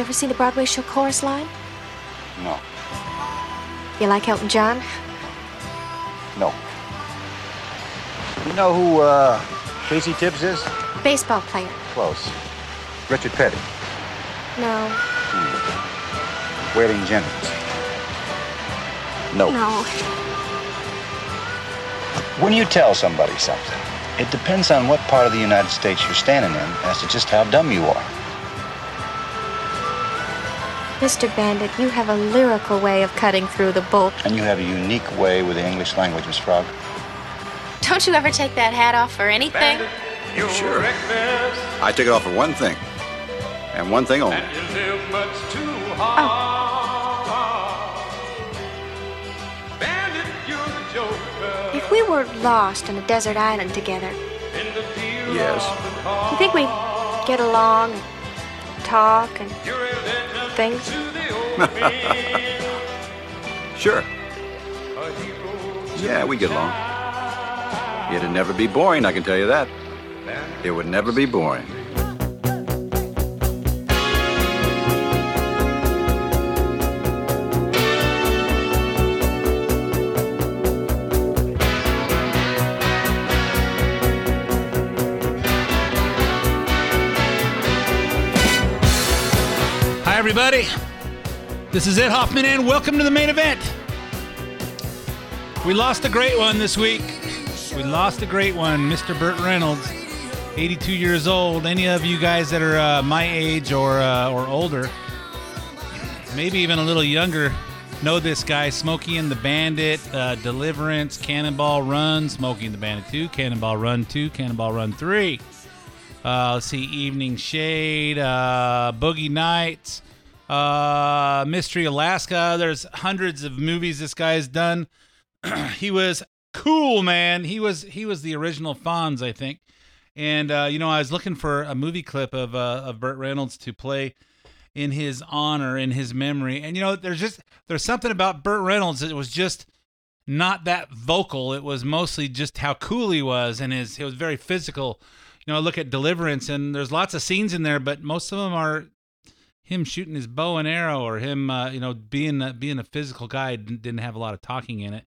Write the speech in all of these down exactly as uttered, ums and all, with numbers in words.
you ever seen the Broadway show Chorus Line? No. You like Elton John? No. You know who uh, Casey Tibbs is? Baseball player. Close. Richard Petty. No. Hmm. Waylon Jennings. No. No. When you tell somebody something, it depends on what part of the United States you're standing in as to just how dumb you are. Mister Bandit, you have a lyrical way of cutting through the bull. And you have a unique way with the English language, Miss Frog. Don't you ever take that hat off for anything? Bandit, you sure. I take it off for one thing. And one thing only. And you live much too hard. Oh. Bandit, you're the joker. If we were lost on a desert island together. Yes. You think we'd get along and talk and things? Sure. Yeah, we get along. It'd never be boring, I can tell you that. It would never be boring. Hi, everybody. This is Ed Hoffman, and welcome to the main event. We lost a great one this week. We lost a great one, Mister Burt Reynolds, eighty-two years old. Any of you guys that are uh, my age or uh, or older, maybe even a little younger, know this guy, Smokey and the Bandit, uh, Deliverance, Cannonball Run, Smokey and the Bandit two, Cannonball Run two, Cannonball Run three. Uh, let's see, Evening Shade, uh, Boogie Nights, uh, Mystery Alaska. There's hundreds of movies this guy's done. He was... cool, man. He was he was the original Fonz, I think. And, uh, you know, I was looking for a movie clip of uh, of Burt Reynolds to play in his honor, in his memory. And, you know, there's just there's something about Burt Reynolds that was just not that vocal. It was mostly just how cool he was, and his it was very physical. You know, I look at Deliverance, and there's lots of scenes in there, but most of them are him shooting his bow and arrow or him, uh, you know, being, uh, being a physical guy. Didn't, didn't have a lot of talking in it.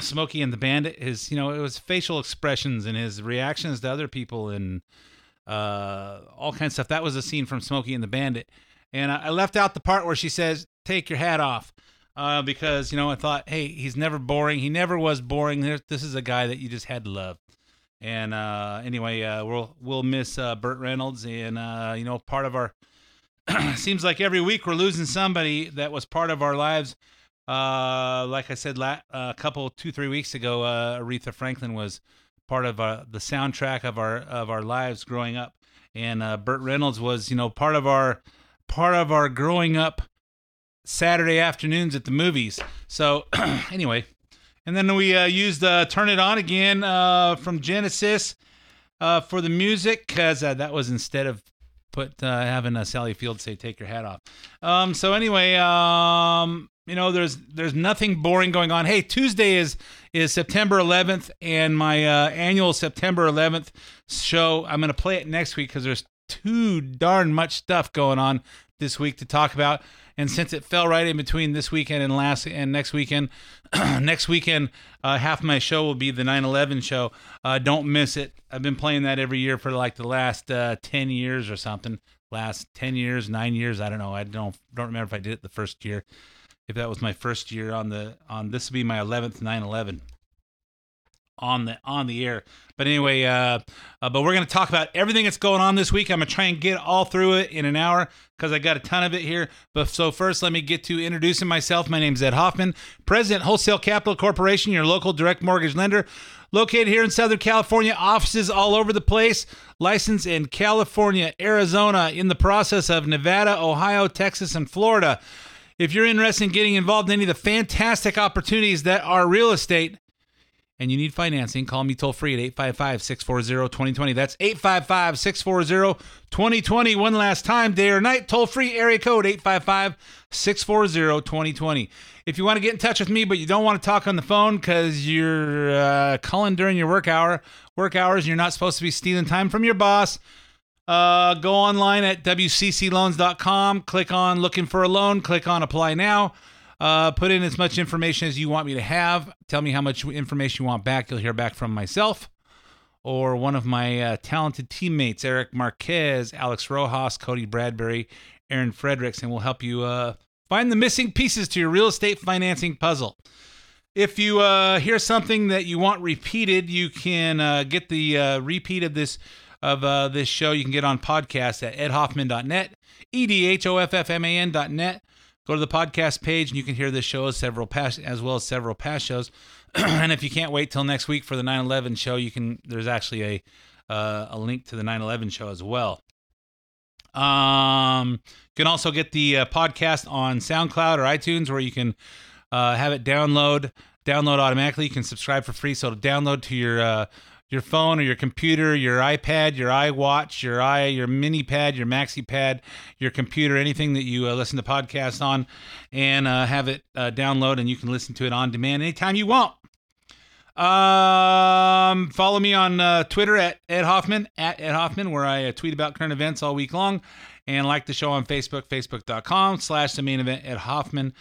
Smokey and the Bandit, his, you know, it was facial expressions and his reactions to other people and uh, all kinds of stuff. That was a scene from Smokey and the Bandit. And I, I left out the part where she says, take your hat off, uh, because, you know, I thought, hey, he's never boring. He never was boring. There's, this is a guy that you just had to love. And uh, anyway, uh, we'll we'll miss uh, Burt Reynolds. And, uh, you know, part of our, seems like every week we're losing somebody that was part of our lives. Uh, like I said, la- a couple, two, three weeks ago, uh, Aretha Franklin was part of uh, the soundtrack of our of our lives growing up, and uh, Burt Reynolds was, you know, part of our part of our growing up Saturday afternoons at the movies. So anyway, and then we uh, used uh, "Turn It On Again" uh, from Genesis uh, for the music, because uh, that was instead of put uh, having uh, Sally Field say "Take your hat off." Um, so anyway. Um, You know, there's there's nothing boring going on. Hey, Tuesday is is September eleventh, and my uh, annual September eleventh show, I'm going to play it next week because there's too darn much stuff going on this week to talk about. And since it fell right in between this weekend and last and next weekend, next weekend, uh, half my show will be the nine eleven show. Uh, don't miss it. I've been playing that every year for like the last uh, ten years or something. Last ten years, nine years, I don't know. I don't don't remember if I did it the first year. If that was my first year on the on this would be my eleventh nine eleven on the on the air. But anyway, uh, uh, but we're gonna talk about everything that's going on this week. I'm gonna try and get all through it in an hour because I got a ton of it here. But so first, let me get to introducing myself. My name is Ed Hoffman, President, Wholesale Capital Corporation, your local direct mortgage lender, located here in Southern California. Offices all over the place. Licensed in California, Arizona, in the process of Nevada, Ohio, Texas, and Florida. If you're interested in getting involved in any of the fantastic opportunities that are real estate and you need financing, call me toll-free at eight five five, six four zero, two zero two zero. That's eight five five, six four zero, two zero two zero. One last time, day or night, toll-free area code eight five five, six four zero, two zero two zero. If you want to get in touch with me but you don't want to talk on the phone because you're uh, calling during your work hour, work hours and you're not supposed to be stealing time from your boss, Uh, go online at w c c loans dot com. Click on looking for a loan. Click on apply now. Uh, put in as much information as you want me to have. Tell me how much information you want back. You'll hear back from myself or one of my uh, talented teammates, Eric Marquez, Alex Rojas, Cody Bradbury, Aaron Fredericks, and we'll help you uh, find the missing pieces to your real estate financing puzzle. If you uh, hear something that you want repeated, you can uh, get the uh, repeat of this of uh, this show. You can get on podcast at ed hoffman dot net, E D H O F F M A N dot net. Go to the podcast page, and you can hear this show as, several past, as well as several past shows. And if you can't wait till next week for the nine eleven show, you can. There's actually a uh, a link to the nine eleven show as well. Um, you can also get the uh, podcast on SoundCloud or iTunes, where you can uh, have it download download automatically. You can subscribe for free, so it'll download to your uh, your phone or your computer, your iPad, your iWatch, your i your mini pad, your maxi pad, your computer, anything that you uh, listen to podcasts on, and uh, have it uh, download, and you can listen to it on demand anytime you want. Um, follow me on uh, Twitter at Ed Hoffman, at Ed Hoffman, where I uh, tweet about current events all week long, and like the show on Facebook, facebook.com slash the main event Ed Hoffman.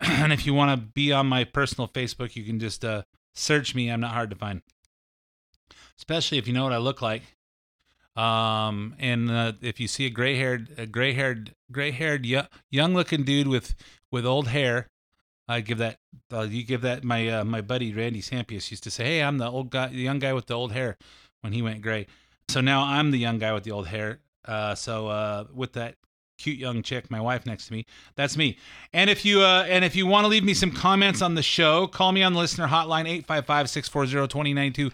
And if you want to be on my personal Facebook, you can just uh, search me. I'm not hard to find. Especially if you know what I look like. Um, and uh, if you see a gray-haired, a gray-haired, gray-haired y- young-looking dude with with old hair, I give that. Uh, you give that. My uh, my buddy Randy Sampius used to say, "Hey, I'm the old guy, the young guy with the old hair," when he went gray. So now I'm the young guy with the old hair. Uh, so uh, with that cute young chick, my wife next to me, that's me. And if you uh, and if you want to leave me some comments on the show, call me on the listener hotline eight five five, six four zero, two zero nine two.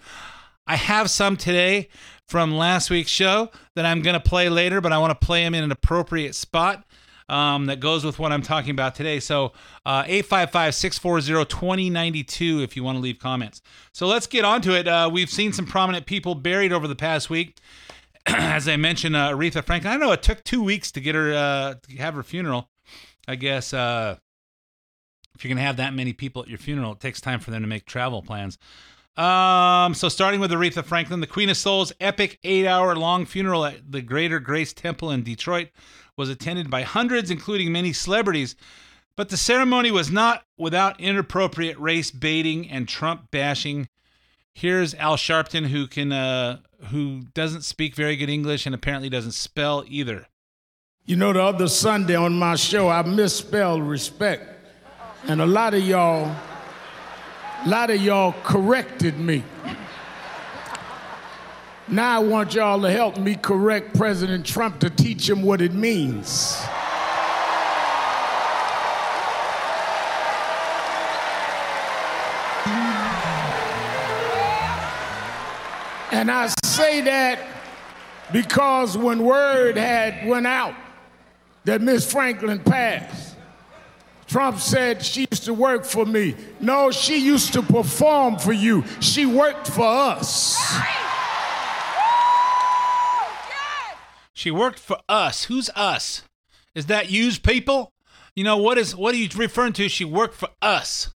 I have some today from last week's show that I'm going to play later, but I want to play them in an appropriate spot um, that goes with what I'm talking about today. So uh, eight five five, six four zero, two zero nine two if you want to leave comments. So let's get on to it. Uh, we've seen some prominent people buried over the past week. As I mentioned, uh, Aretha Franklin. I know it took two weeks to get her uh, to have her funeral. I guess uh, if you're going to have that many people at your funeral, it takes time for them to make travel plans. Um, so starting with Aretha Franklin, the Queen of Soul's epic eight-hour-long funeral at the Greater Grace Temple in Detroit was attended by hundreds, including many celebrities. But the ceremony was not without inappropriate race baiting and Trump bashing. Here's Al Sharpton, who can uh, who doesn't speak very good English and apparently doesn't spell either. You know, the other Sunday on my show, I misspelled respect, and a lot of y'all. A lot of y'all corrected me. Now I want y'all to help me correct President Trump to teach him what it means. And I say that because when word had went out that Miss Franklin passed, Trump said, "She used to work for me." No, she used to perform for you. She worked for us. She worked for us. Who's us? Is that yous people? You know, what is? What are you referring to? She worked for us.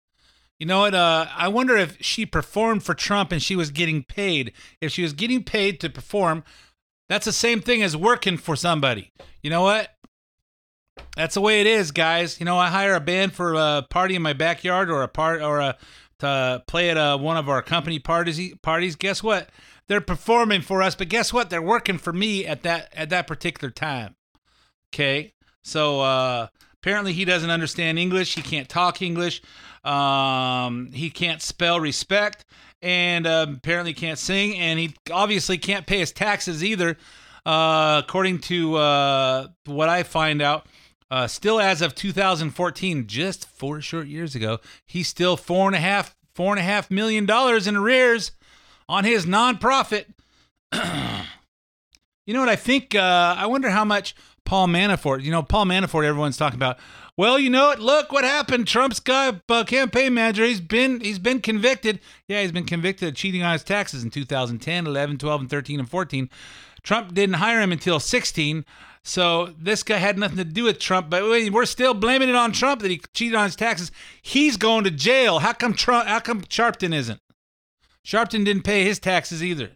You know what? Uh, I wonder if she performed for Trump and she was getting paid. If she was getting paid to perform, that's the same thing as working for somebody. You know what? That's the way it is, guys. You know, I hire a band for a party in my backyard or a part or a, to play at a, one of our company parties. Parties. Guess what? They're performing for us, but guess what? They're working for me at that at that particular time. Okay. So uh, apparently he doesn't understand English. He can't talk English. Um, he can't spell respect, and uh, apparently can't sing. And he obviously can't pay his taxes either, uh, according to uh, what I find out. Uh, still, as of two thousand fourteen, just four short years ago, he's still four and a half, four and a half million dollars in arrears on his nonprofit. You know what I think? Uh, I wonder how much Paul Manafort. You know, Paul Manafort. Everyone's talking about. Well, you know what? Look what happened. Trump's guy, uh, campaign manager. He's been he's been convicted. Yeah, he's been convicted of cheating on his taxes in two thousand ten, eleven, twelve, and thirteen, and fourteen. Trump didn't hire him until sixteen. So this guy had nothing to do with Trump, but we're still blaming it on Trump that he cheated on his taxes. He's going to jail. How come Trump, how come Sharpton isn't? Sharpton didn't pay his taxes either.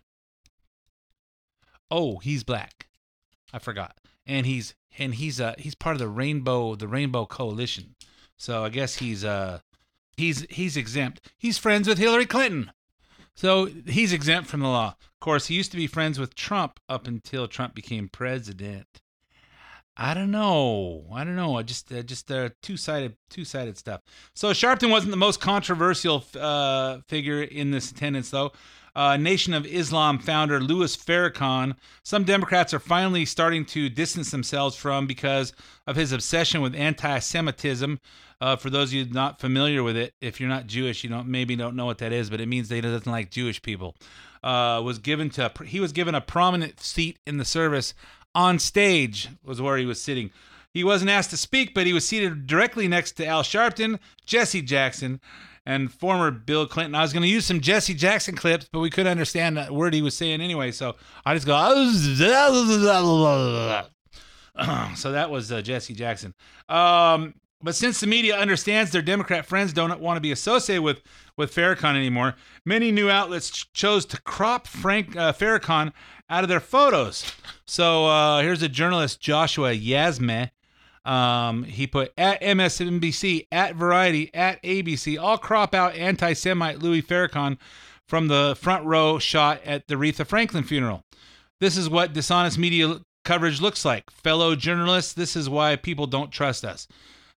Oh, he's black. I forgot. And he's and he's uh he's part of the Rainbow the Rainbow Coalition. So I guess he's uh he's he's exempt. He's friends with Hillary Clinton. So he's exempt from the law. Of course, he used to be friends with Trump up until Trump became president. I don't know. I don't know. I just uh, just uh, two-sided two-sided stuff. So Sharpton wasn't the most controversial uh, figure in this attendance, though. Uh, Nation of Islam founder Louis Farrakhan, some Democrats are finally starting to distance themselves from because of his obsession with anti-Semitism. Uh, for those of you not familiar with it, if you're not Jewish, you don't maybe don't know what that is, but it means that he doesn't like Jewish people. Uh, was given to he was given a prominent seat in the service. On stage was where he was sitting. He wasn't asked to speak, but he was seated directly next to Al Sharpton, Jesse Jackson, and former Bill Clinton. I was going to use some Jesse Jackson clips, but we couldn't understand that word he was saying anyway, so I just go... So that was uh, Jesse Jackson. Um, but since the media understands their Democrat friends don't want to be associated with, with Farrakhan anymore, many new outlets ch- chose to crop Frank uh, Farrakhan out of their photos. So uh, here's a journalist, Joshua Yazme. Um, he put at M S N B C, at Variety, at A B C, all crop out anti-Semite Louis Farrakhan from the front row shot at the Aretha Franklin funeral. This is what dishonest media coverage looks like. Fellow journalists, this is why people don't trust us.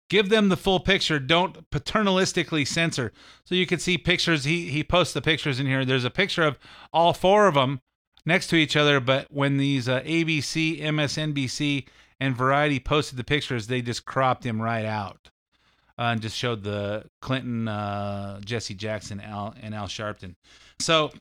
Give them the full picture. Don't paternalistically censor. So you can see pictures. He, he posts the pictures in here. There's a picture of all four of them next to each other, but when these uh, A B C, M S N B C, and Variety posted the pictures, they just cropped him right out uh, and just showed the Clinton, uh, Jesse Jackson, Al, and Al Sharpton. So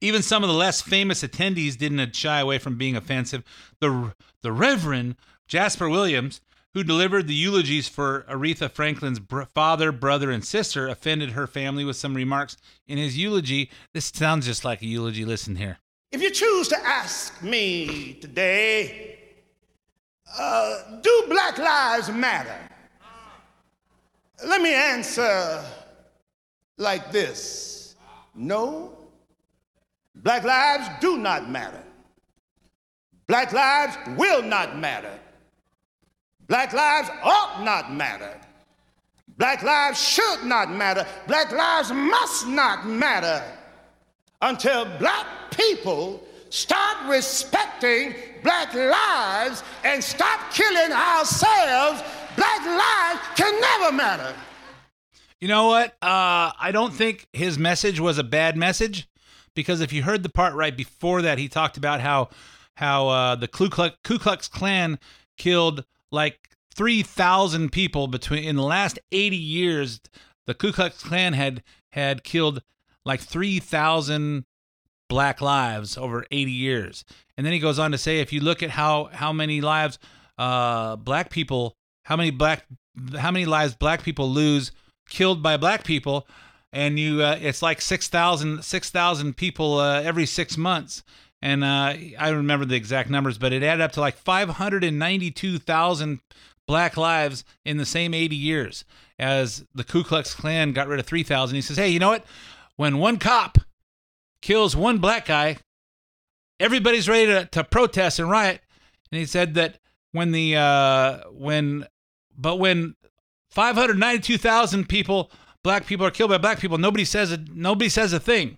even some of the less famous attendees didn't shy away from being offensive. The the Reverend Jasper Williams, who delivered the eulogies for Aretha Franklin's br- father, brother, and sister, offended her family with some remarks in his eulogy. This sounds just like a eulogy. Listen here. If you choose to ask me today, uh, do Black Lives Matter? Let me answer like this. No, Black lives do not matter. Black lives will not matter. Black lives ought not matter. Black lives should not matter. Black lives must not matter until black people start respecting black lives and stop killing ourselves. Black lives can never matter. You know what? Uh, I don't think his message was a bad message, because if you heard the part right before that, he talked about how how uh, the Ku Klux, Ku Klux Klan killed like three thousand people between in the last eighty years. The Ku Klux Klan had had killed like three thousand black lives over eighty years. And then he goes on to say, if you look at how how many lives uh, black people, how many black how many lives black people lose killed by black people, and you uh, it's like six thousand people uh, every six months. And uh, I don't remember the exact numbers, but it added up to like five hundred ninety-two thousand black lives in the same eighty years as the Ku Klux Klan got rid of three thousand. He says, hey, you know what? When one cop kills one black guy, everybody's ready to, to protest and riot. And he said that when the, uh, when, but when five hundred ninety-two thousand people, black people are killed by black people, nobody says a, nobody says a thing.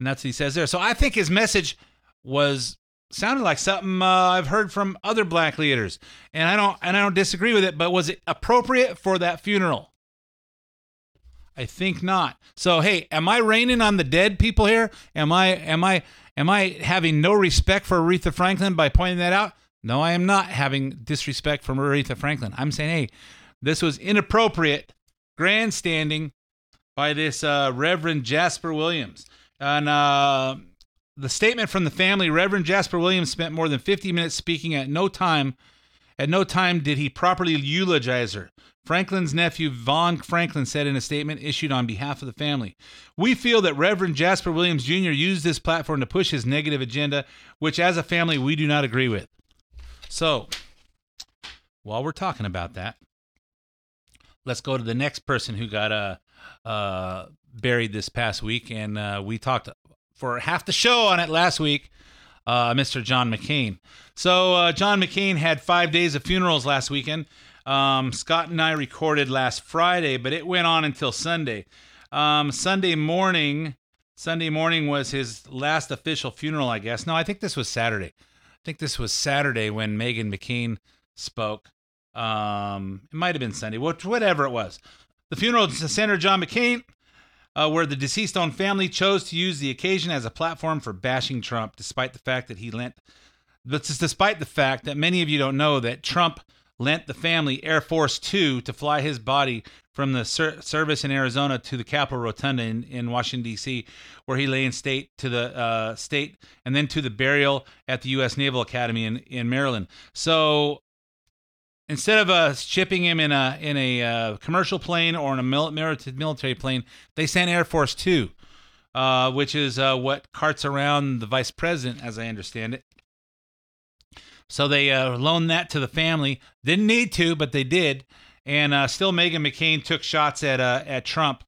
And that's what he says there. So I think his message was sounded like something uh, I've heard from other black leaders, and I don't and I don't disagree with it. But was it appropriate for that funeral? I think not. So hey, am I raining on the dead people here? Am I am I am I having no respect for Aretha Franklin by pointing that out? No, I am not having disrespect for Aretha Franklin. I'm saying, hey, this was inappropriate grandstanding by this uh, Reverend Jasper Williams. And uh, the statement from the family, Reverend Jasper Williams spent more than fifty minutes speaking. At no time. At no time did he properly eulogize her. Franklin's nephew, Von Franklin, said in a statement issued on behalf of the family, "We feel that Reverend Jasper Williams Junior used this platform to push his negative agenda, which as a family, we do not agree with." So while we're talking about that, let's go to the next person who got a, uh, buried this past week, and uh, we talked for half the show on it last week. uh, Mister John McCain. So uh, John McCain had five days of funerals last weekend. Um, Scott and I recorded last Friday, but it went on until Sunday. Um, Sunday morning, Sunday morning was his last official funeral, I guess. No, I think this was Saturday. I think this was Saturday when Meghan McCain spoke. Um, it might have been Sunday, whatever it was. The funeral center, John McCain, uh, where the deceased-owned family chose to use the occasion as a platform for bashing Trump, despite the fact that he lent. This is despite the fact that many of you don't know that Trump lent the family Air Force Two to fly his body from the ser- service in Arizona to the Capitol Rotunda in, in Washington, D C, where he lay in state to the uh, state and then to the burial at the U S Naval Academy in, in Maryland. So instead of uh, shipping him in a in a uh, commercial plane or in a mil- military plane, they sent Air Force Two, uh, which is uh, what carts around the vice president, as I understand it. So they uh, loaned that to the family. Didn't need to, but they did. And uh, still, Meghan McCain took shots at uh, at Trump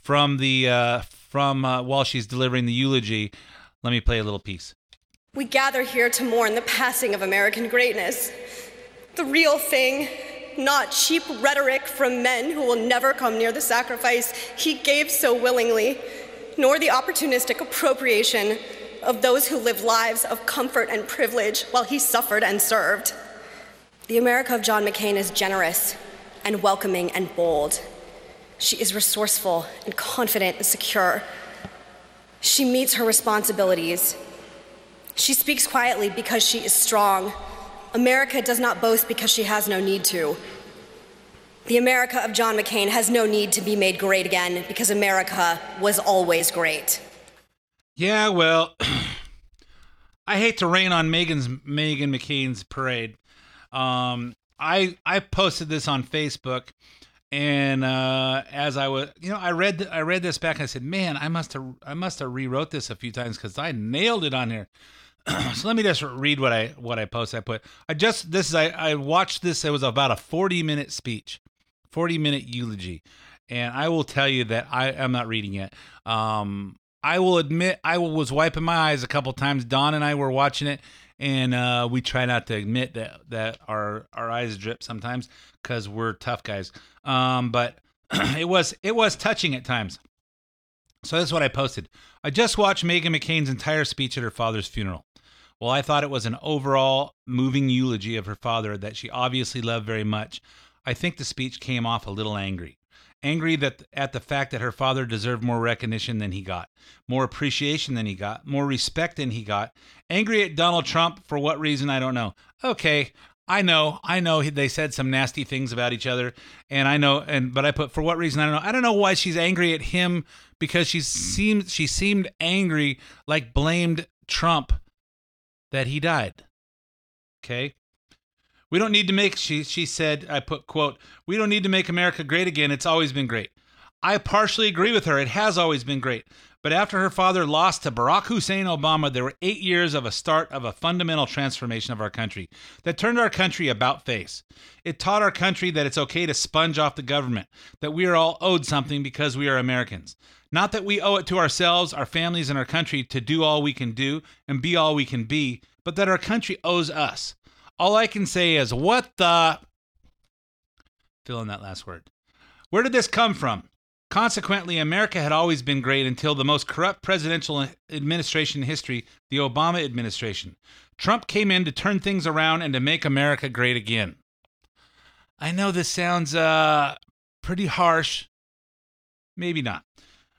from the uh, from uh, while she's delivering the eulogy. Let me play a little piece. We gather here to mourn the passing of American greatness, the real thing, not cheap rhetoric from men who will never come near the sacrifice he gave so willingly, nor the opportunistic appropriation of those who live lives of comfort and privilege while he suffered and served. The America of John McCain is generous and welcoming and bold. She is resourceful and confident and secure. She meets her responsibilities. She speaks quietly because she is strong. America does not boast because she has no need to. The America of John McCain has no need to be made great again because America was always great. Yeah, well, I hate to rain on Meghan's Meghan McCain's parade. Um, I I posted this on Facebook, and uh, as I was, you know, I read I read this back and I said, man, I must have I must have rewrote this a few times because I nailed it on here. So let me just read what I what I posted. I put I just this is I, I watched this. It was about a forty minute speech, forty minute eulogy, and I will tell you that I am not reading it. Um. I will admit I was wiping my eyes a couple times. Don and I were watching it, and uh, we try not to admit that that our, our eyes drip sometimes because we're tough guys. Um, but it was it was touching at times. So that's what I posted. I just watched Meghan McCain's entire speech at her father's funeral. Well, I thought it was an overall moving eulogy of her father that she obviously loved very much. I think the speech came off a little angry. Angry that at the fact that her father deserved more recognition than he got, more appreciation than he got, more respect than he got. Angry at Donald Trump for what reason, I don't know. Okay, I know, I know they said some nasty things about each other, and I know, and but I put for what reason, I don't know. I don't know why she's angry at him because she seemed she seemed angry, like blamed Trump that he died. Okay. We don't need to make, she she said, I put, quote, we don't need to make America great again. It's always been great. I partially agree with her. It has always been great. But after her father lost to Barack Hussein Obama, there were eight years of a start of a fundamental transformation of our country that turned our country about face. It taught our country that it's okay to sponge off the government, that we are all owed something because we are Americans. Not that we owe it to ourselves, our families, and our country to do all we can do and be all we can be, but that our country owes us. All I can say is, what the... Fill in that last word. Where did this come from? Consequently, America had always been great until the most corrupt presidential administration in history, the Obama administration. Trump came in to turn things around and to make America great again. I know this sounds uh, pretty harsh. Maybe not.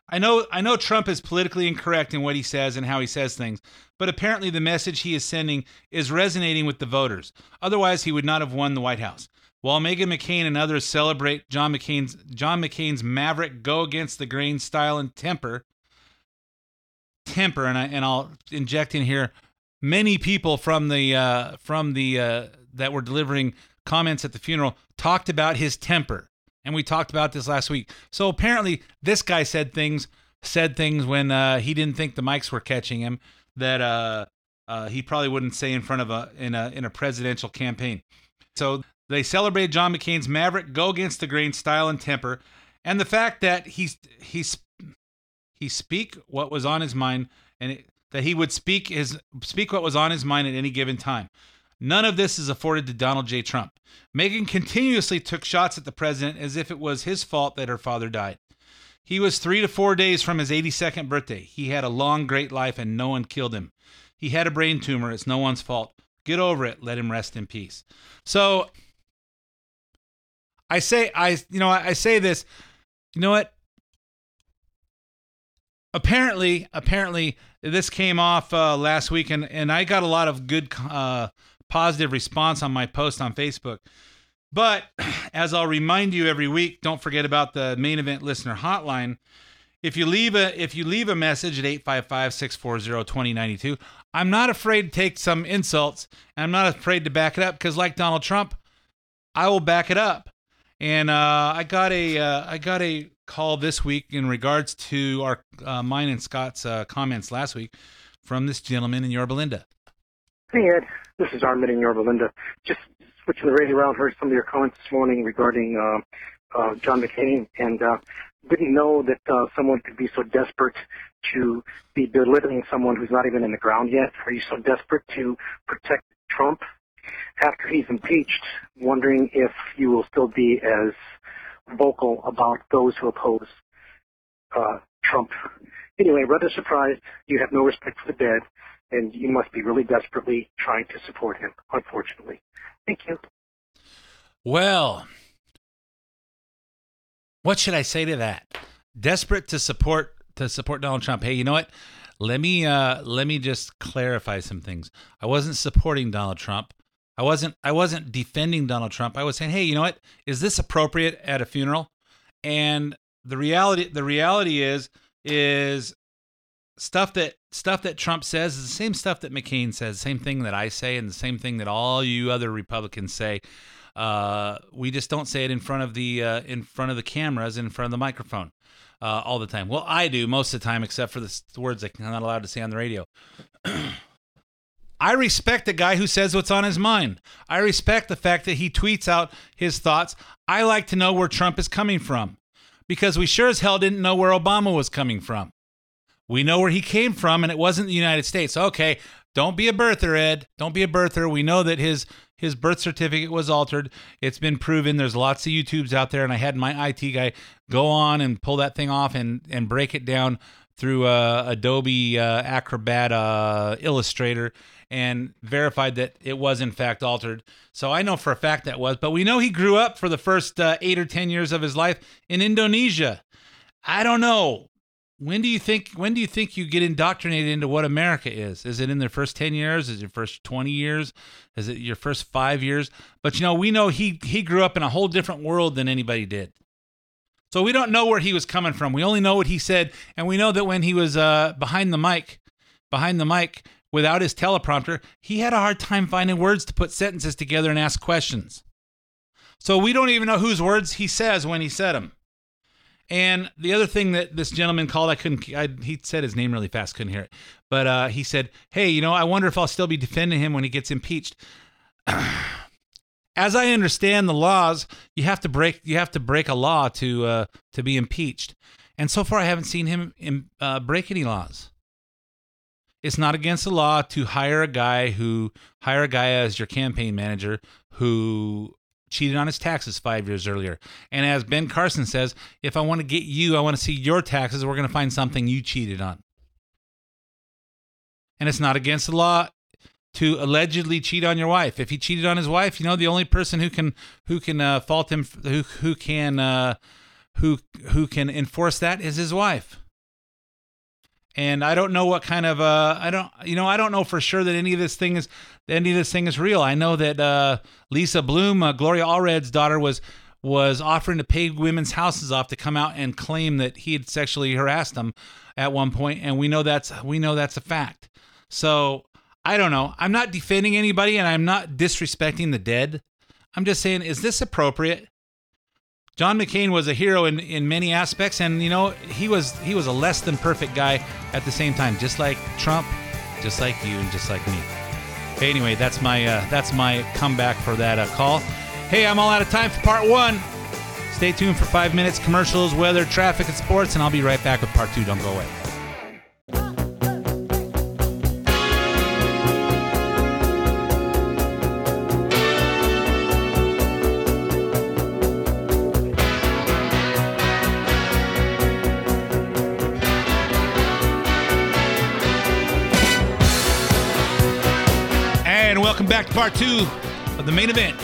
I know I know Trump is politically incorrect in what he says and how he says things, but apparently the message he is sending is resonating with the voters. Otherwise, he would not have won the White House. While Meghan McCain and others celebrate John McCain's John McCain's maverick go against the grain style and temper, temper, and I and I'll inject in here many people from the uh, from the uh, that were delivering comments at the funeral talked about his temper. And we talked about this last week. So apparently this guy said things, said things when uh, he didn't think the mics were catching him that uh, uh, he probably wouldn't say in front of a in a in a presidential campaign. So they celebrated John McCain's maverick go against the grain style and temper, and the fact that he he he speak what was on his mind, and it, that he would speak his speak what was on his mind at any given time. None of this is afforded to Donald J. Trump. Meghan continuously took shots at the president as if it was his fault that her father died. He was three to four days from his eighty-second birthday. He had a long, great life, and no one killed him. He had a brain tumor. It's no one's fault. Get over it. Let him rest in peace. So I say, I you know, I say this. You know what? Apparently, apparently, this came off uh, last week, and, and I got a lot of good, uh, positive response on my post on Facebook. But as I'll remind you every week, don't forget about the main event listener hotline. If you leave a if you leave a message at eight five five, six four zero, two zero nine two, I'm not afraid to take some insults, and I'm not afraid to back it up, because like Donald Trump, I will back it up. And uh, I got a uh, I got a call this week in regards to our uh, mine and Scott's uh, comments last week from this gentleman in Yorba Linda. Hey Ed, this is Armin in Yorba Linda. Just switching the radio around, heard some of your comments this morning regarding uh, uh, John McCain, and uh, didn't know that uh, someone could be so desperate to be belittling someone who's not even in the ground yet. Are you so desperate to protect Trump after he's impeached? Wondering if you will still be as vocal about those who oppose uh, Trump. Anyway, rather surprised. You have no respect for the dead, and you must be really desperately trying to support him, unfortunately. Thank you. Well, what should I say to that? Desperate to support to support Donald Trump. Hey, you know what? Let me uh, let me just clarify some things. I wasn't supporting Donald Trump. I wasn't I wasn't defending Donald Trump. I was saying, hey, you know what? Is this appropriate at a funeral? And the reality the reality is is stuff that stuff that Trump says is the same stuff that McCain says, same thing that I say, and the same thing that all you other Republicans say. Uh, we just don't say it in front of the uh, in front of the cameras, in front of the microphone, uh, all the time. Well, I do most of the time, except for the words I'm not allowed to say on the radio. I respect the guy who says what's on his mind. I respect the fact that he tweets out his thoughts. I like to know where Trump is coming from, because we sure as hell didn't know where Obama was coming from. We know where he came from, and it wasn't the United States. Okay, don't be a birther, Ed. Don't be a birther. We know that his his birth certificate was altered. It's been proven. There's lots of YouTubes out there, and I had my I T guy go on and pull that thing off and, and break it down through uh, Adobe uh, Acrobat uh, Illustrator and verified that it was, in fact, altered. So I know for a fact that was. But we know he grew up for the first uh, eight or ten years of his life in Indonesia. I don't know. When do you think when do you think you get indoctrinated into what America is? Is it in their first ten years? Is it your first twenty years? Is it your first five years? But, you know, we know he he grew up in a whole different world than anybody did. So we don't know where he was coming from. We only know what he said. And we know that when he was uh, behind the mic, behind the mic without his teleprompter, he had a hard time finding words to put sentences together and ask questions. So we don't even know whose words he says when he said them. And the other thing that this gentleman called, I couldn't, I, he said his name really fast, couldn't hear it. But uh, he said, hey, you know, I wonder if I'll still be defending him when he gets impeached. As I understand the laws, you have to break, you have to break a law to uh, to be impeached. And so far, I haven't seen him in, uh, break any laws. It's not against the law to hire a guy who, hire a guy as your campaign manager who cheated on his taxes five years earlier. And as Ben Carson says, if I want to get you, I want to see your taxes, we're going to find something you cheated on. And it's not against the law to allegedly cheat on your wife. If he cheated on his wife, you know, the only person who can who can uh, fault him, who who can uh, who who can enforce that is his wife. And I don't know what kind of uh, I don't you know I don't know for sure that any of this thing is any of this thing is real. I know that uh, Lisa Bloom, uh, Gloria Allred's daughter, was was offering to pay women's houses off to come out and claim that he had sexually harassed them at one point, and we know that's we know that's a fact. So I don't know. I'm not defending anybody, and I'm not disrespecting the dead. I'm just saying, is this appropriate? John McCain was a hero in, in many aspects, and you know he was he was a less than perfect guy at the same time, just like Trump, just like you, and just like me. Anyway, that's my uh, that's my comeback for that uh, call. Hey, I'm all out of time for part one. Stay tuned for five minutes, commercials, weather, traffic, and sports, and I'll be right back with part two. Don't go away. back to part two of the main event.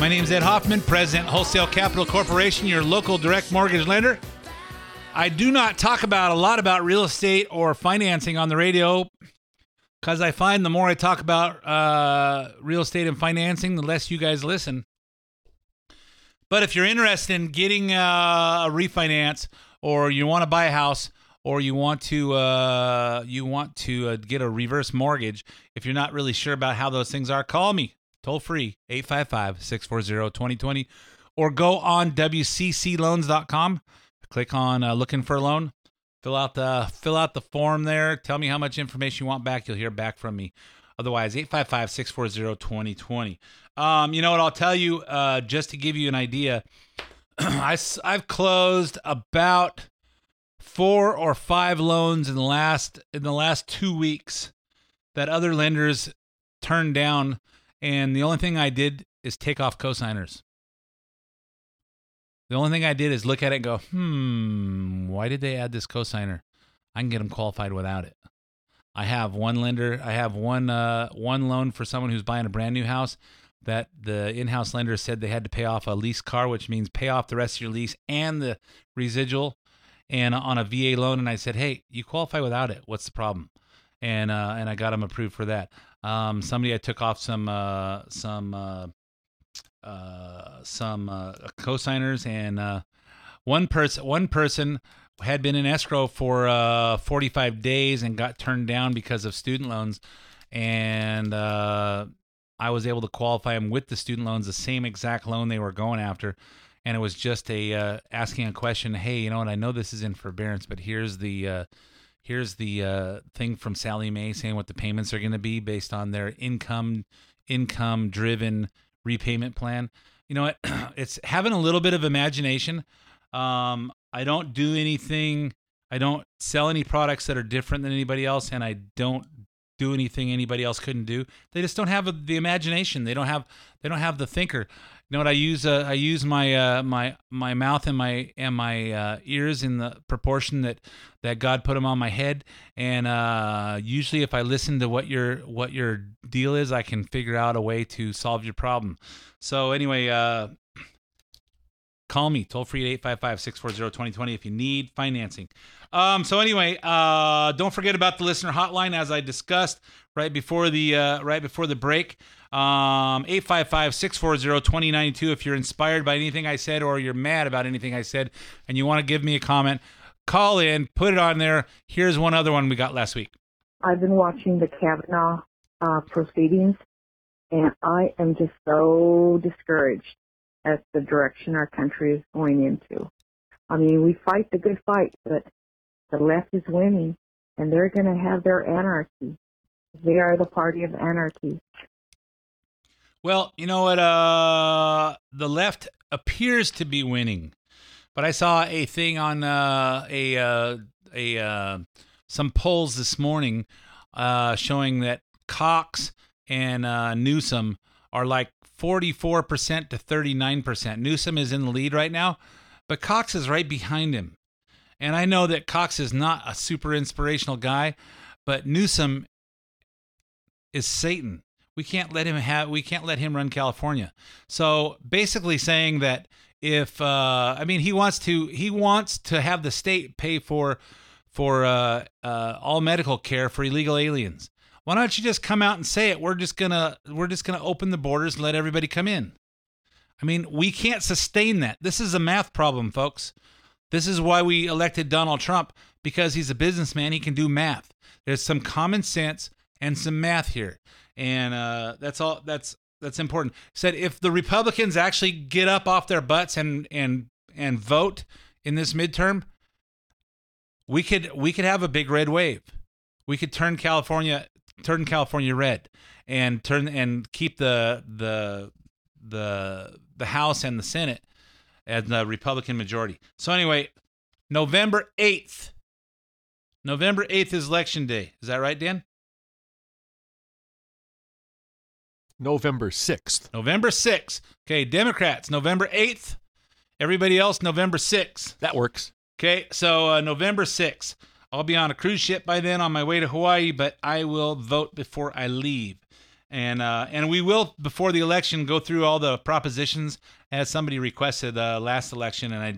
My name is Ed Hoffman, president of Wholesale Capital Corporation, your local direct mortgage lender. I do not talk about a lot about real estate or financing on the radio because I find the more I talk about uh, real estate and financing, the less you guys listen. But if you're interested in getting uh, a refinance, or you want to buy a house, or you want to uh, you want to uh, get a reverse mortgage, if you're not really sure about how those things are, call me toll free eight five five, six four zero, two zero two zero, or go on w c c loans dot com, click on uh, looking for a loan, fill out the fill out the form there, tell me how much information you want back, you'll hear back from me. Otherwise, eight five five, six four zero, two zero two zero. Um, you know what I'll tell you, uh, just to give you an idea, I, I've closed about four or five loans in the last in the last two weeks that other lenders turned down, and the only thing I did is take off cosigners. The only thing I did is look at it and go, hmm, why did they add this cosigner? I can get them qualified without it. I have one lender, I have one uh, one loan for someone who's buying a brand new house that the in-house lender said they had to pay off a lease car, which means pay off the rest of your lease and the residual, and on a V A loan. And I said, hey, you qualify without it. What's the problem? And uh, and I got them approved for that. Um, somebody I took off some uh, some uh, uh, some uh, cosigners, and uh, one person one person had been in escrow for uh, forty-five days and got turned down because of student loans, and uh, I was able to qualify them with the student loans, the same exact loan they were going after. And it was just a uh, asking a question. Hey, you know what? I know this is in forbearance, but here's the uh, here's the uh, thing from Sallie Mae saying what the payments are going to be based on their income income driven repayment plan. You know what? It's having a little bit of imagination. Um, I don't do anything. I don't sell any products that are different than anybody else, and I don't do anything anybody else couldn't do. They just don't have the imagination. They don't have. They don't have the thinker. You know what I use? Uh, I use my uh, my my mouth and my and my uh, ears in the proportion that, that God put them on my head. And uh, usually, if I listen to what your what your deal is, I can figure out a way to solve your problem. So anyway, uh, call me toll free at eight five five, six four zero, two zero two zero if you need financing. Um, so anyway, uh, don't forget about the listener hotline, as I discussed right before the uh, right before the break. Um, eight five five, six four zero, two zero nine two. If you're inspired by anything I said, or you're mad about anything I said, and you want to give me a comment, call in, put it on there. Here's one other one we got last week. I've been watching the Kavanaugh uh, proceedings, and I am just so discouraged at the direction our country is going into. I mean, we fight the good fight, but the left is winning, and they're going to have their anarchy. They are the party of anarchy. Well, you know what? Uh, the left appears to be winning, but I saw a thing on uh, a uh, a uh, some polls this morning uh, showing that Cox and uh, Newsom are like forty-four percent to thirty-nine percent. Newsom is in the lead right now, but Cox is right behind him. And I know that Cox is not a super inspirational guy, but Newsom is Satan. We can't let him have. We can't let him run California. So basically, saying that if uh, I mean he wants to, he wants to have the state pay for for uh, uh, all medical care for illegal aliens. Why don't you just come out and say it? We're just gonna we're just gonna open the borders and let everybody come in. I mean, we can't sustain that. This is a math problem, folks. This is why we elected Donald Trump, because he's a businessman. He can do math. There's some common sense and some math here. And uh, that's all. That's that's important. Said if the Republicans actually get up off their butts and and and vote in this midterm, we could we could have a big red wave. We could turn California turn California red and turn and keep the the the the House and the Senate as the Republican majority. So anyway, November eighth. November eighth is election day. Is that right, Dan? November sixth. November sixth. Okay, Democrats, November eighth. Everybody else, November sixth. That works. Okay, so uh, November sixth. I'll be on a cruise ship by then on my way to Hawaii, but I will vote before I leave. And uh, and we will, before the election, go through all the propositions as somebody requested uh, last election, and I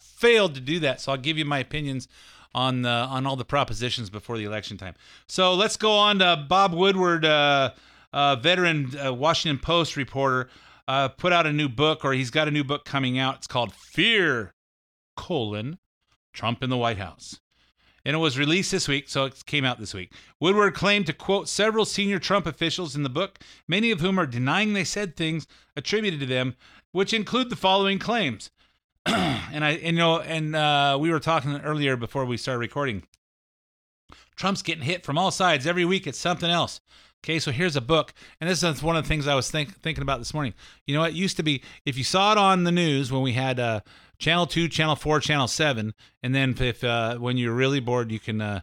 failed to do that. So I'll give you my opinions on the, on all the propositions before the election time. So let's go on to Bob Woodward, uh, uh, veteran uh, Washington Post reporter, uh, put out a new book, or he's got a new book coming out. It's called Fear, colon, Trump in the White House. And it was released this week, so it came out this week. Woodward claimed to quote several senior Trump officials in the book, many of whom are denying they said things attributed to them, which include the following claims. and I, and, you know, and uh, we were talking earlier before we started recording. Trump's getting hit from all sides every week. It's something else. Okay, so here's a book, and this is one of the things I was think, thinking about this morning. You know, it used to be if you saw it on the news when we had uh, Channel Two, Channel Four, Channel Seven, and then if uh, when you're really bored, you can, uh,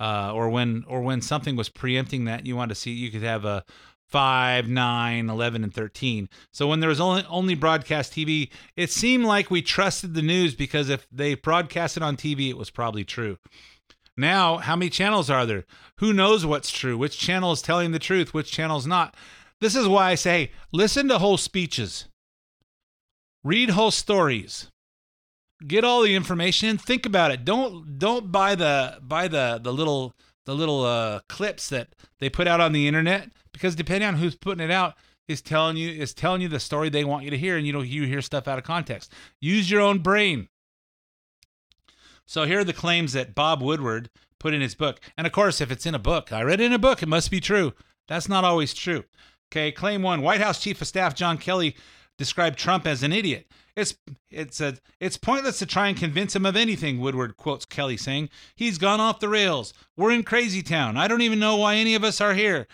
uh, or when or when something was preempting that you wanted to see, you could have a five, nine, eleven, and thirteen. So when there was only only broadcast T V, it seemed like we trusted the news because if they broadcasted on T V, it was probably true. Now, how many channels are there? Who knows what's true? Which channel is telling the truth? Which channel is not? This is why I say, listen to whole speeches. Read whole stories. Get all the information and think about it. Don't don't buy the buy the the little the little uh, clips that they put out on the internet, because depending on who's putting it out is telling you is telling you the story they want you to hear, and you know you hear stuff out of context. Use your own brain. So here are the claims that Bob Woodward put in his book. And of course, if it's in a book, I read it in a book, it must be true. That's not always true. Okay, claim one, White House Chief of Staff John Kelly described Trump as an idiot. It's it's a, it's pointless to try and convince him of anything, Woodward quotes Kelly saying. He's gone off the rails. We're in crazy town. I don't even know why any of us are here.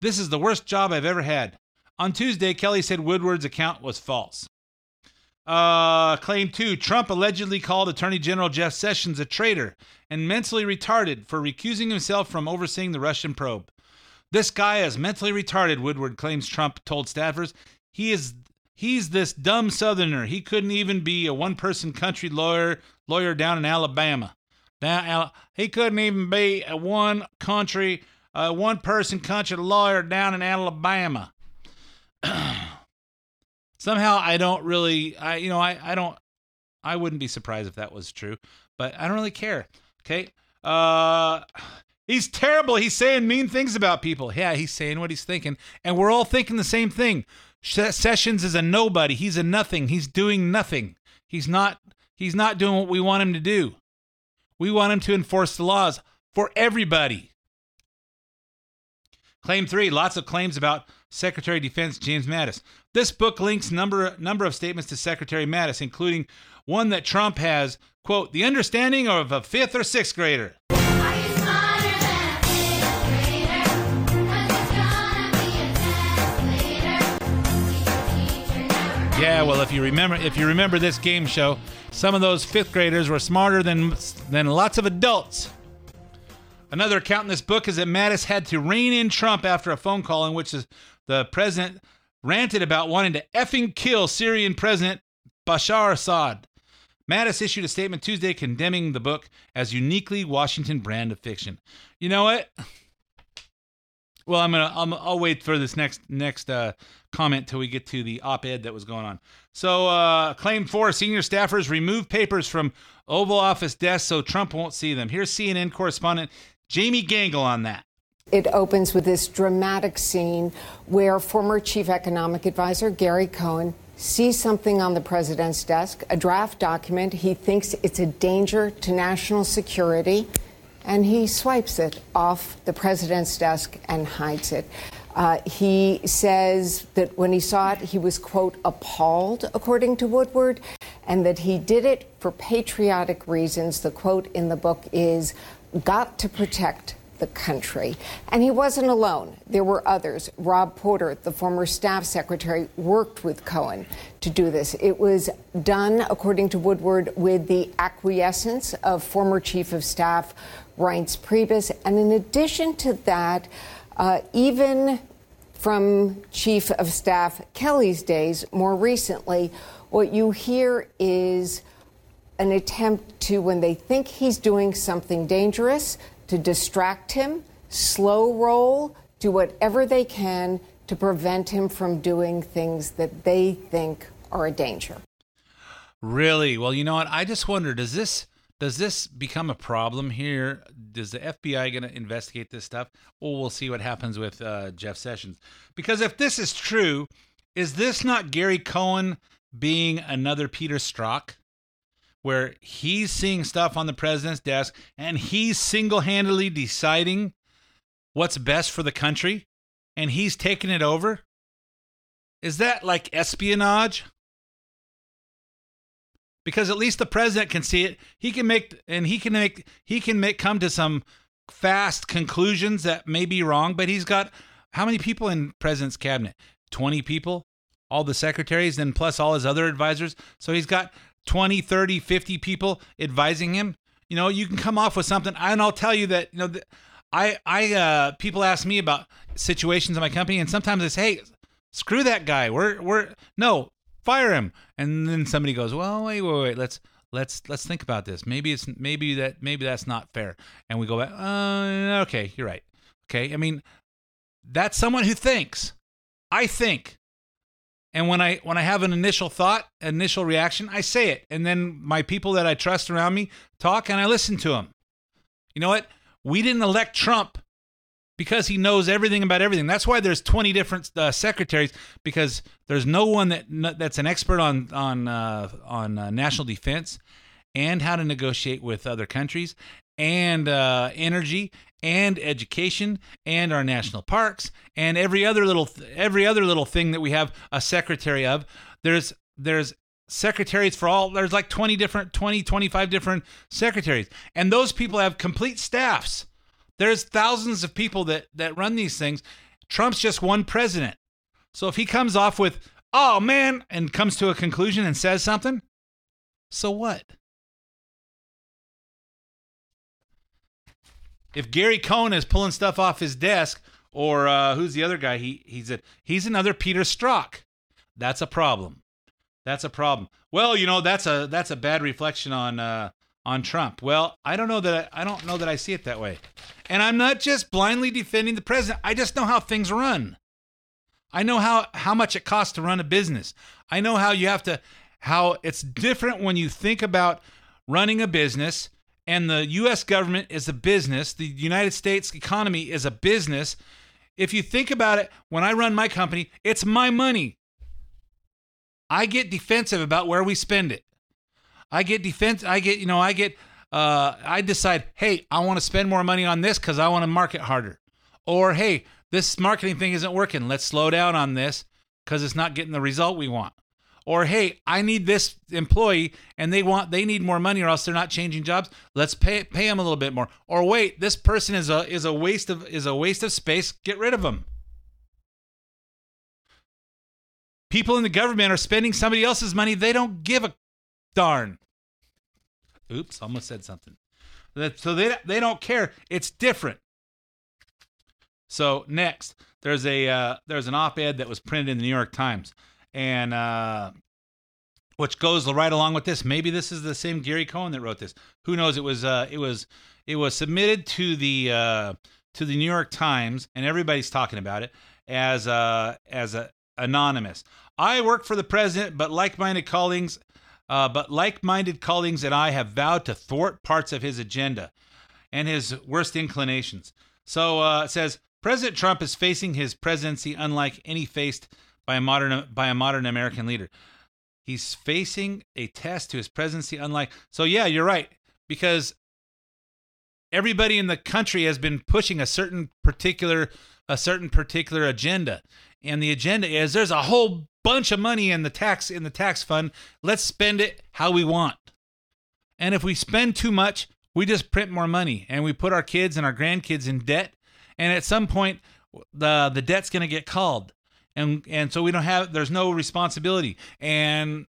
This is the worst job I've ever had. On Tuesday, Kelly said Woodward's account was false. Uh, claim two, Trump allegedly called Attorney General Jeff Sessions a traitor and mentally retarded for recusing himself from overseeing the Russian probe. This guy is mentally retarded, Woodward claims Trump told staffers. He is, he's this dumb Southerner. He couldn't even be a one-person country lawyer, lawyer down in Alabama. Now, he couldn't even be a one country, uh, one-person country lawyer down in Alabama. Somehow I don't really, I you know, I, I don't, I wouldn't be surprised if that was true, but I don't really care. Okay. Uh, he's terrible. He's saying mean things about people. Yeah, he's saying what he's thinking. And we're all thinking the same thing. Sessions is a nobody. He's a nothing. He's doing nothing. He's not, he's not doing what we want him to do. We want him to enforce the laws for everybody. Claim three, lots of claims about Secretary of Defense James Mattis. This book links number number of statements to Secretary Mattis, including one that Trump has, quote, the understanding of a fifth or sixth grader. Yeah, well, if you remember, if you remember this game show, some of those fifth graders were smarter than than lots of adults. Another account in this book is that Mattis had to rein in Trump after a phone call in which the president ranted about wanting to effing kill Syrian President Bashar Assad. Mattis issued a statement Tuesday condemning the book as uniquely Washington brand of fiction. You know what? Well, I'm gonna I'm, I'll wait for this next next uh, comment till we get to the op-ed that was going on. So, uh, claim four: senior staffers remove papers from Oval Office desks so Trump won't see them. Here's C N N correspondent Jamie Gangle on that. It opens with this dramatic scene where former chief economic advisor Gary Cohn sees something on the president's desk, a draft document. He thinks it's a danger to national security, and he swipes it off the president's desk and hides it. Uh, he says that when he saw it, he was, quote, appalled, according to Woodward, and that he did it for patriotic reasons. The quote in the book is, got to protect the country. And he wasn't alone. There were others. Rob Porter, the former staff secretary, worked with Cohen to do this. It was done, according to Woodward, with the acquiescence of former chief of staff Reince Priebus. And in addition to that, uh, even from chief of staff Kelly's days, more recently, what you hear is an attempt to, when they think he's doing something dangerous, to distract him, slow roll, do whatever they can to prevent him from doing things that they think are a danger. Really? Well, you know what? I just wonder, does this does this become a problem here? Is the F B I going to investigate this stuff? Or we'll see what happens with uh, Jeff Sessions. Because if this is true, is this not Gary Cohn being another Peter Strzok, where he's seeing stuff on the president's desk and he's single-handedly deciding what's best for the country and he's taking it over? Is that like espionage? Because at least the president can see it. He can make and he can make he can make come to some fast conclusions that may be wrong, but he's got how many people in the president's cabinet? twenty people, all the secretaries, and plus all his other advisors. So he's got twenty, thirty, fifty people advising him. You know, you can come off with something. And I'll tell you that, you know, I, I, uh, people ask me about situations in my company, and sometimes they say, hey, screw that guy. We're, we're, no, fire him. And then somebody goes, well, wait, wait, wait, let's, let's, let's think about this. Maybe it's, maybe that, maybe that's not fair. And we go back, uh, okay, you're right. Okay. I mean, that's someone who thinks. I think. And when I when I have an initial thought, initial reaction, I say it. And then my people that I trust around me talk and I listen to them. You know what? We didn't elect Trump because he knows everything about everything. That's why there's twenty different uh, secretaries, because there's no one that that's an expert on on uh, on uh, national defense and how to negotiate with other countries and uh, energy and education and our national parks and every other little th- every other little thing that we have a secretary of. There's there's secretaries for all. There's like twenty different, twenty, twenty-five different secretaries. And those people have complete staffs. There's thousands of people that, that run these things. Trump's just one president. So if he comes off with, oh, man, and comes to a conclusion and says something, so what? If Gary Cohn is pulling stuff off his desk, or uh, who's the other guy? He he's a, he's another Peter Strzok. That's a problem. That's a problem. Well, you know, that's a that's a bad reflection on uh, on Trump. Well, I don't know that I, I don't know that I see it that way. And I'm not just blindly defending the president. I just know how things run. I know how, how much it costs to run a business. I know how you have to how it's different when you think about running a business. And the U S government is a business. The United States economy is a business. If you think about it, when I run my company, it's my money. I get defensive about where we spend it. I get defense. I get, you know, I get, uh, I decide, hey, I want to spend more money on this because I want to market harder. Or, hey, this marketing thing isn't working. Let's slow down on this because it's not getting the result we want. Or, hey, I need this employee and they want they need more money or else they're not changing jobs. Let's pay pay them a little bit more. Or wait, this person is a is a waste of is a waste of space. Get rid of them. People in the government are spending somebody else's money. They don't give a darn. Oops, almost said something. So they they don't care. It's different. So next, there's a uh, there's an op-ed that was printed in the New York Times. And uh, which goes right along with this. Maybe this is the same Gary Cohn that wrote this. Who knows? It was uh, it was it was submitted to the uh, to the New York Times, and everybody's talking about it as uh, as a, anonymous. I work for the president, but like-minded colleagues, uh, but like-minded colleagues and I have vowed to thwart parts of his agenda and his worst inclinations. So uh, it says President Trump is facing his presidency unlike any faced. By a modern by a modern American leader. He's facing a test to his presidency unlike... So yeah, you're right, because everybody in the country has been pushing a certain particular a certain particular agenda. And the agenda is there's a whole bunch of money in the tax in the tax fund. Let's spend it how we want. And if we spend too much, we just print more money and we put our kids and our grandkids in debt, and at some point the the debt's going to get called. And and so we don't have, there's no responsibility, and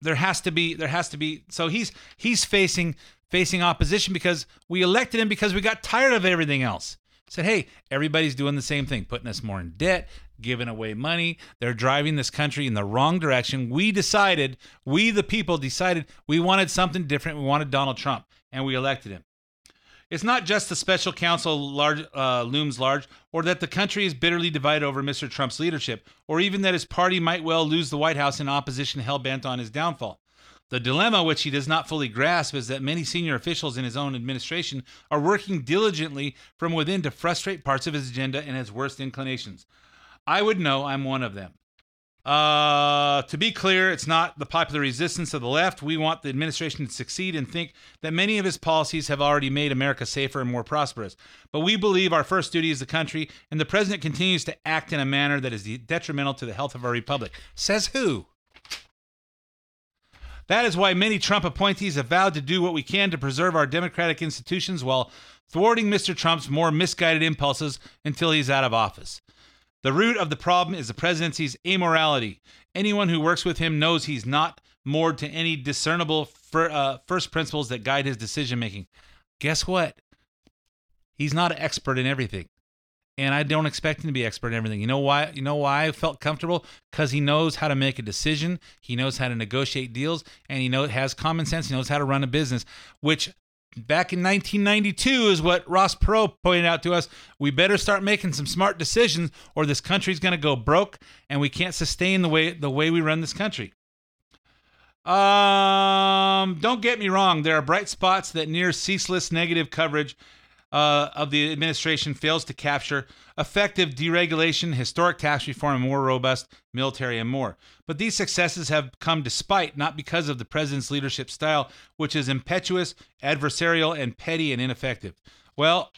there has to be, there has to be. So he's, he's facing, facing opposition because we elected him because we got tired of everything else. Said, hey, everybody's doing the same thing, putting us more in debt, giving away money. They're driving this country in the wrong direction. We decided, we the people decided we wanted something different. We wanted Donald Trump, and we elected him. It's not just the special counsel large, uh, looms large, or that the country is bitterly divided over Mister Trump's leadership, or even that his party might well lose the White House in opposition hell-bent on his downfall. The dilemma, which he does not fully grasp, is that many senior officials in his own administration are working diligently from within to frustrate parts of his agenda and his worst inclinations. I would know. I'm one of them. Uh, to be clear, it's not the popular resistance of the left. We want the administration to succeed and think that many of his policies have already made America safer and more prosperous. But we believe our first duty is the country, and the president continues to act in a manner that is detrimental to the health of our republic. Says who? That is why many Trump appointees have vowed to do what we can to preserve our democratic institutions while thwarting Mister Trump's more misguided impulses until he's out of office. The root of the problem is the presidency's amorality. Anyone who works with him knows he's not moored to any discernible fir- uh, first principles that guide his decision-making. Guess what? He's not an expert in everything. And I don't expect him to be an expert in everything. You know why? You know why I felt comfortable? Because he knows how to make a decision. He knows how to negotiate deals, and he knows has common sense. He knows how to run a business, which back in nineteen ninety-two is what Ross Perot pointed out to us. We better start making some smart decisions, or this country's going to go broke, and we can't sustain the way the way we run this country. Um, don't get me wrong. There are bright spots that near ceaseless negative coverage Uh, of the administration fails to capture: effective deregulation, historic tax reform, and more robust military and more. But these successes have come despite, not because of, the president's leadership style, which is impetuous, adversarial, and petty and ineffective. Well,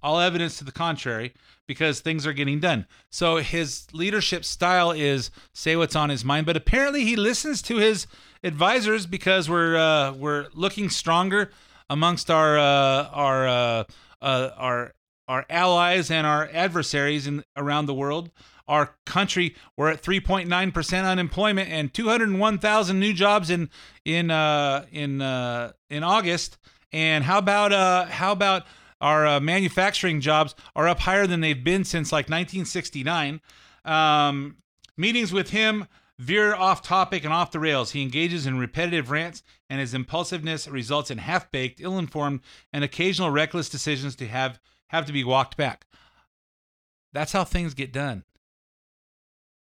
all evidence to the contrary, because things are getting done. So his leadership style is say what's on his mind, but apparently he listens to his advisors, because we're uh, we're looking stronger amongst our uh, our uh, uh, our our allies and our adversaries in around the world. Our country, we're at three point nine percent unemployment and two hundred one thousand new jobs in in uh, in uh, in August. And how about uh, how about our uh, manufacturing jobs are up higher than they've been since like nineteen sixty-nine. Um, meetings with him veer off topic and off the rails. He engages in repetitive rants, and his impulsiveness results in half-baked, ill-informed, and occasional reckless decisions to have, have to be walked back. That's how things get done.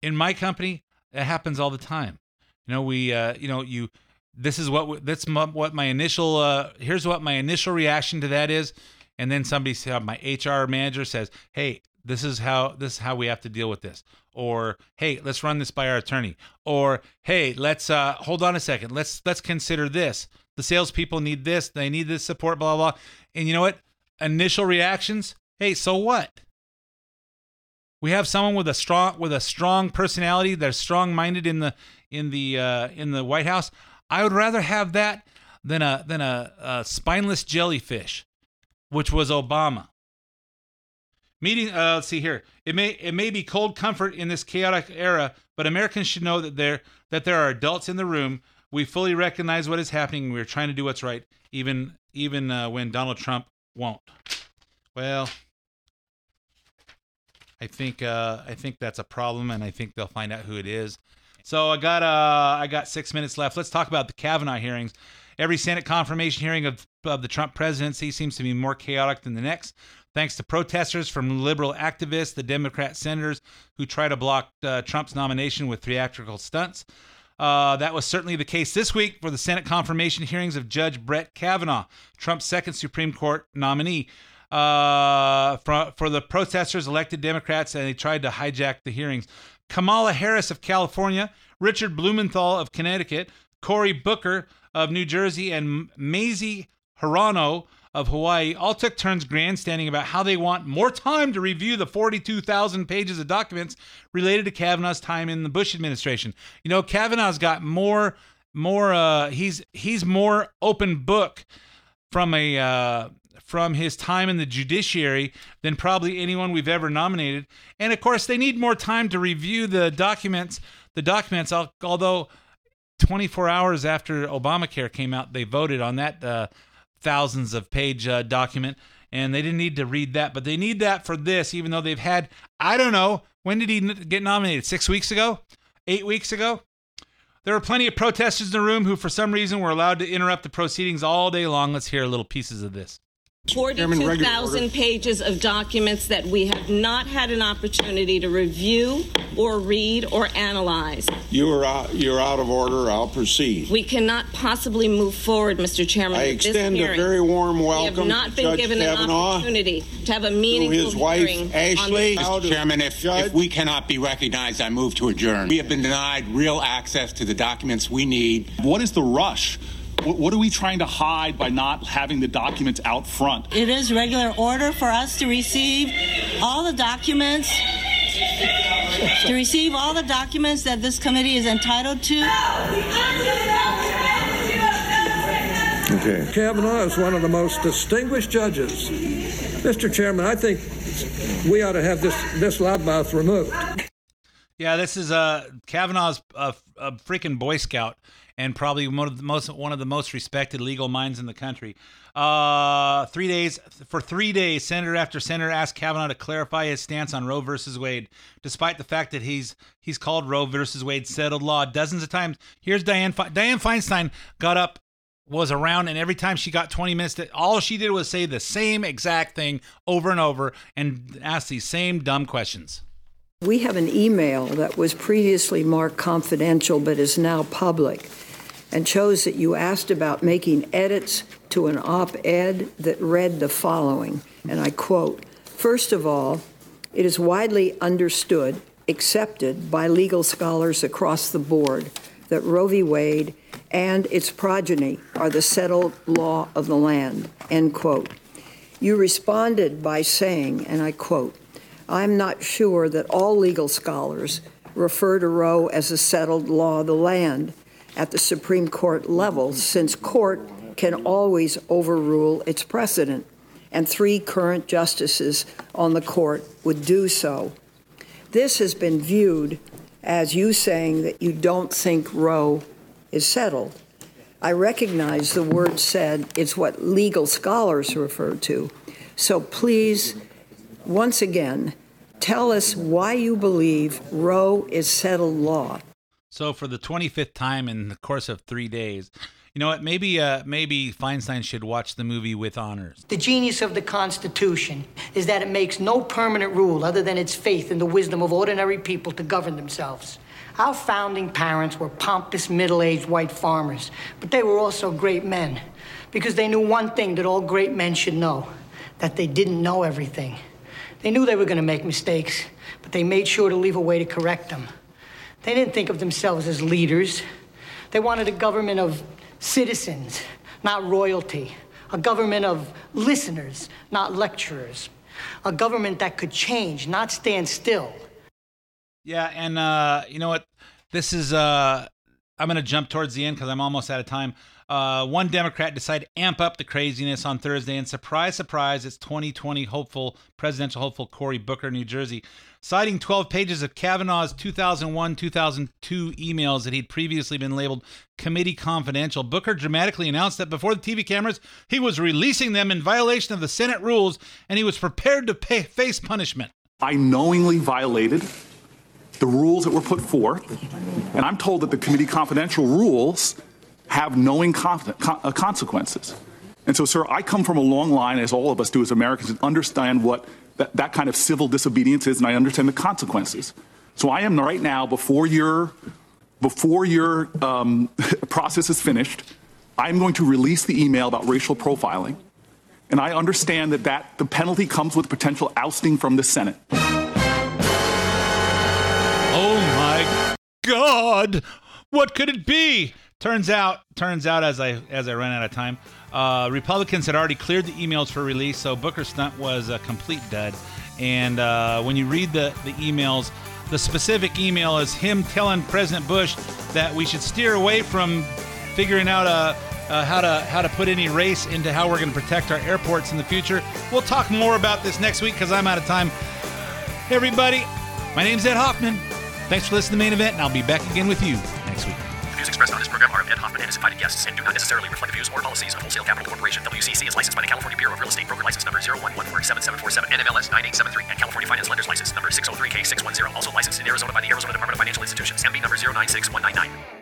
In my company, that happens all the time. You know, we, uh, you know, you. This is what that's what my initial. Uh, here's what my initial reaction to that is, and then somebody, my H R manager says, "Hey, this is how this is how we have to deal with this." Or, "Hey, let's run this by our attorney." Or, "Hey, let's uh, hold on a second. Let's let's consider this. The salespeople need this. They need this support. Blah blah." And you know what? Initial reactions. Hey, so what? We have someone with a strong with a strong personality. They're strong-minded in the in the uh, in the White House. I would rather have that than a than a, a spineless jellyfish, which was Obama. Meeting, uh, let's see here. It may it may be cold comfort in this chaotic era, but Americans should know that there that there are adults in the room. We fully recognize what is happening. We're trying to do what's right, even even uh, when Donald Trump won't. Well, I think uh, I think that's a problem, and I think they'll find out who it is. So I got uh, I got six minutes left. Let's talk about the Kavanaugh hearings. Every Senate confirmation hearing of, of the Trump presidency seems to be more chaotic than the next, thanks to protesters from liberal activists, the Democrat senators who try to block uh, Trump's nomination with theatrical stunts. Uh, that was certainly the case this week for the Senate confirmation hearings of Judge Brett Kavanaugh, Trump's second Supreme Court nominee. Uh, for, for the protesters, elected Democrats, and they tried to hijack the hearings. Kamala Harris of California, Richard Blumenthal of Connecticut, Cory Booker of New Jersey, and Mazie Hirono of Hawaii all took turns grandstanding about how they want more time to review the forty-two thousand pages of documents related to Kavanaugh's time in the Bush administration. You know, Kavanaugh's got more, more. Uh, he's he's more open book from a uh, from his time in the judiciary than probably anyone we've ever nominated. And of course, they need more time to review the documents. The documents, although twenty-four hours after Obamacare came out, they voted on that uh, thousands of page uh, document, and they didn't need to read that, but they need that for this, even though they've had, I don't know, when did he get nominated? Six weeks ago? Eight weeks ago? There were plenty of protesters in the room who, for some reason, were allowed to interrupt the proceedings all day long. Let's hear little pieces of this. forty-two thousand pages of documents that we have not had an opportunity to review or read or analyze. You are out, you're out of order. I'll proceed. We cannot possibly move forward, Mister Chairman. I extend a very warm welcome. We have not been given an opportunity to have a meaningful hearing. Mister Chairman, if, if we cannot be recognized, I move to adjourn. We have been denied real access to the documents we need. What is the rush? What are we trying to hide by not having the documents out front? It is regular order for us to receive all the documents, to receive all the documents that this committee is entitled to. Okay. Kavanaugh is one of the most distinguished judges. Mister Chairman, I think we ought to have this, this loudmouth removed. Yeah, this is uh, Kavanaugh's a, a freaking Boy Scout. And probably one of the most one of the most respected legal minds in the country. Uh, three days for three days, senator after senator asked Kavanaugh to clarify his stance on Roe versus Wade, despite the fact that he's he's called Roe versus Wade settled law dozens of times. Here's Diane Fe- Diane Feinstein got up, was around, and every time she got twenty minutes, to, all she did was say the same exact thing over and over and ask these same dumb questions. We have an email that was previously marked confidential but is now public and shows that you asked about making edits to an op-ed that read the following, and I quote, "First of all, it is widely understood, accepted by legal scholars across the board, that Roe v. Wade and its progeny are the settled law of the land," end quote. You responded by saying, and I quote, "I'm not sure that all legal scholars refer to Roe as a settled law of the land at the Supreme Court level, since court can always overrule its precedent, and three current justices on the court would do so. This has been viewed as you saying that you don't think Roe is settled. I recognize the word said it's what legal scholars refer to, so please, once again, tell us why you believe Roe is settled law." So for the twenty-fifth time in the course of three days, you know what, maybe uh, maybe Feinstein should watch the movie With Honors. The genius of the Constitution is that it makes no permanent rule other than its faith in the wisdom of ordinary people to govern themselves. Our founding parents were pompous, middle-aged white farmers, but they were also great men because they knew one thing that all great men should know, that they didn't know everything. They knew they were going to make mistakes, but they made sure to leave a way to correct them. They didn't think of themselves as leaders. They wanted a government of citizens, not royalty. A government of listeners, not lecturers. A government that could change, not stand still. Yeah, and uh, you know what? This is, uh, I'm going to jump towards the end because I'm almost out of time. Uh, one Democrat decided to amp up the craziness on Thursday, and surprise, surprise, it's twenty twenty hopeful, presidential hopeful Cory Booker, New Jersey, citing twelve pages of Kavanaugh's two thousand one to two thousand two emails that he'd previously been labeled committee confidential. Booker dramatically announced that before the T V cameras, he was releasing them in violation of the Senate rules, and he was prepared to pay, face punishment. I knowingly violated the rules that were put forth, and I'm told that the committee confidential rules have knowing consequences. And so, sir, I come from a long line, as all of us do as Americans, and understand what that, that kind of civil disobedience is, and I understand the consequences. So I am right now, before your, before your um, process is finished, I'm going to release the email about racial profiling, and I understand that, that the penalty comes with potential ousting from the Senate. Oh, my God! What could it be? Turns out, turns out, as I as I ran out of time, uh, Republicans had already cleared the emails for release, so Booker's stunt was a complete dud. And uh, when you read the, the emails, the specific email is him telling President Bush that we should steer away from figuring out uh, uh, how to how to put any race into how we're going to protect our airports in the future. We'll talk more about this next week because I'm out of time. Everybody, my name's Ed Hoffman. Thanks for listening to The Main Event, and I'll be back again with you next week. Views expressed on this program are of Ed Hoffman and his invited guests and do not necessarily reflect the views or policies of Wholesale Capital Corporation. W C C is licensed by the California Bureau of Real Estate Broker License Number zero one one four seven seven four seven, N M L S nine eight seven three, and California Finance Lenders License Number six oh three K six one zero. Also licensed in Arizona by the Arizona Department of Financial Institutions, M B number zero nine six one nine nine.